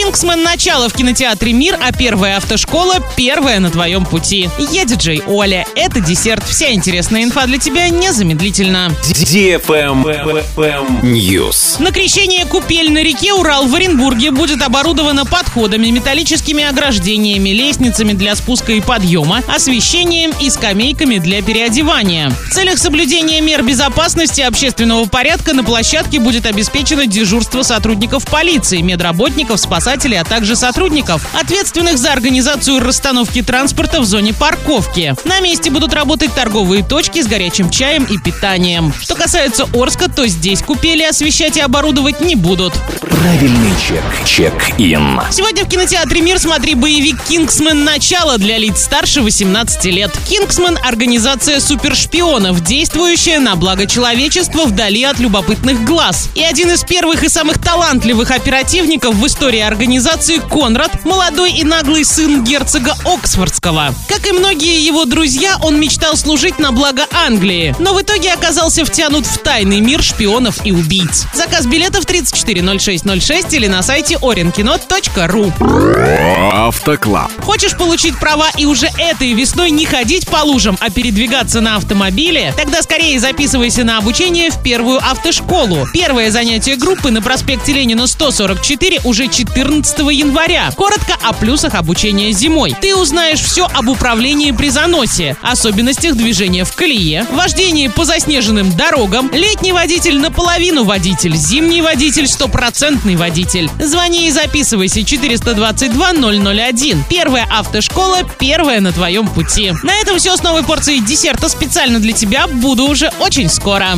«Кингсмен. Начало» в кинотеатре «Мир», а первая автошкола – первая на твоем пути. Я диджей Оля. Это десерт. Вся интересная инфа для тебя незамедлительно. DFM News. На крещение купель на реке Урал в Оренбурге будет оборудовано подходами, металлическими ограждениями, лестницами для спуска и подъема, освещением и скамейками для переодевания. В целях соблюдения мер безопасности общественного порядка на площадке будет обеспечено дежурство сотрудников полиции, медработников, спасателей, а также сотрудников, ответственных за организацию расстановки транспорта в зоне парковки. На месте будут работать торговые точки с горячим чаем и питанием. Что касается Орска, то здесь купели освещать и оборудовать не будут. Правильный чек. Чек-ин. Сегодня в кинотеатре «Мир» смотри боевик «Кингсмен. Начало» для лиц старше 18 лет. «Кингсмен» — организация супершпионов, действующая на благо человечества вдали от любопытных глаз. И один из первых и самых талантливых оперативников в истории организации Конрад — молодой и наглый сын герцога Оксфордского. Как и многие его друзья, он мечтал служить на благо Англии, но в итоге оказался втянут в тайный мир шпионов и убийц. Заказ билетов 340606 или на сайте orinkino.ru. Автоклаб. Хочешь получить права и уже этой весной не ходить по лужам, а передвигаться на автомобиле? Тогда скорее записывайся на обучение в первую автошколу. Первое занятие группы на проспекте Ленина 144 уже 14 января. Коротко о плюсах обучения зимой. Ты узнаешь все об управлении при заносе, особенностях движения в колее, вождении по заснеженным дорогам, летний водитель, наполовину водитель, зимний водитель, стопроцентный водитель. Звони и записывайся 422 001. Первая автошкола, первая на твоем пути. На этом все с новой порцией десерта специально для тебя. Буду уже очень скоро.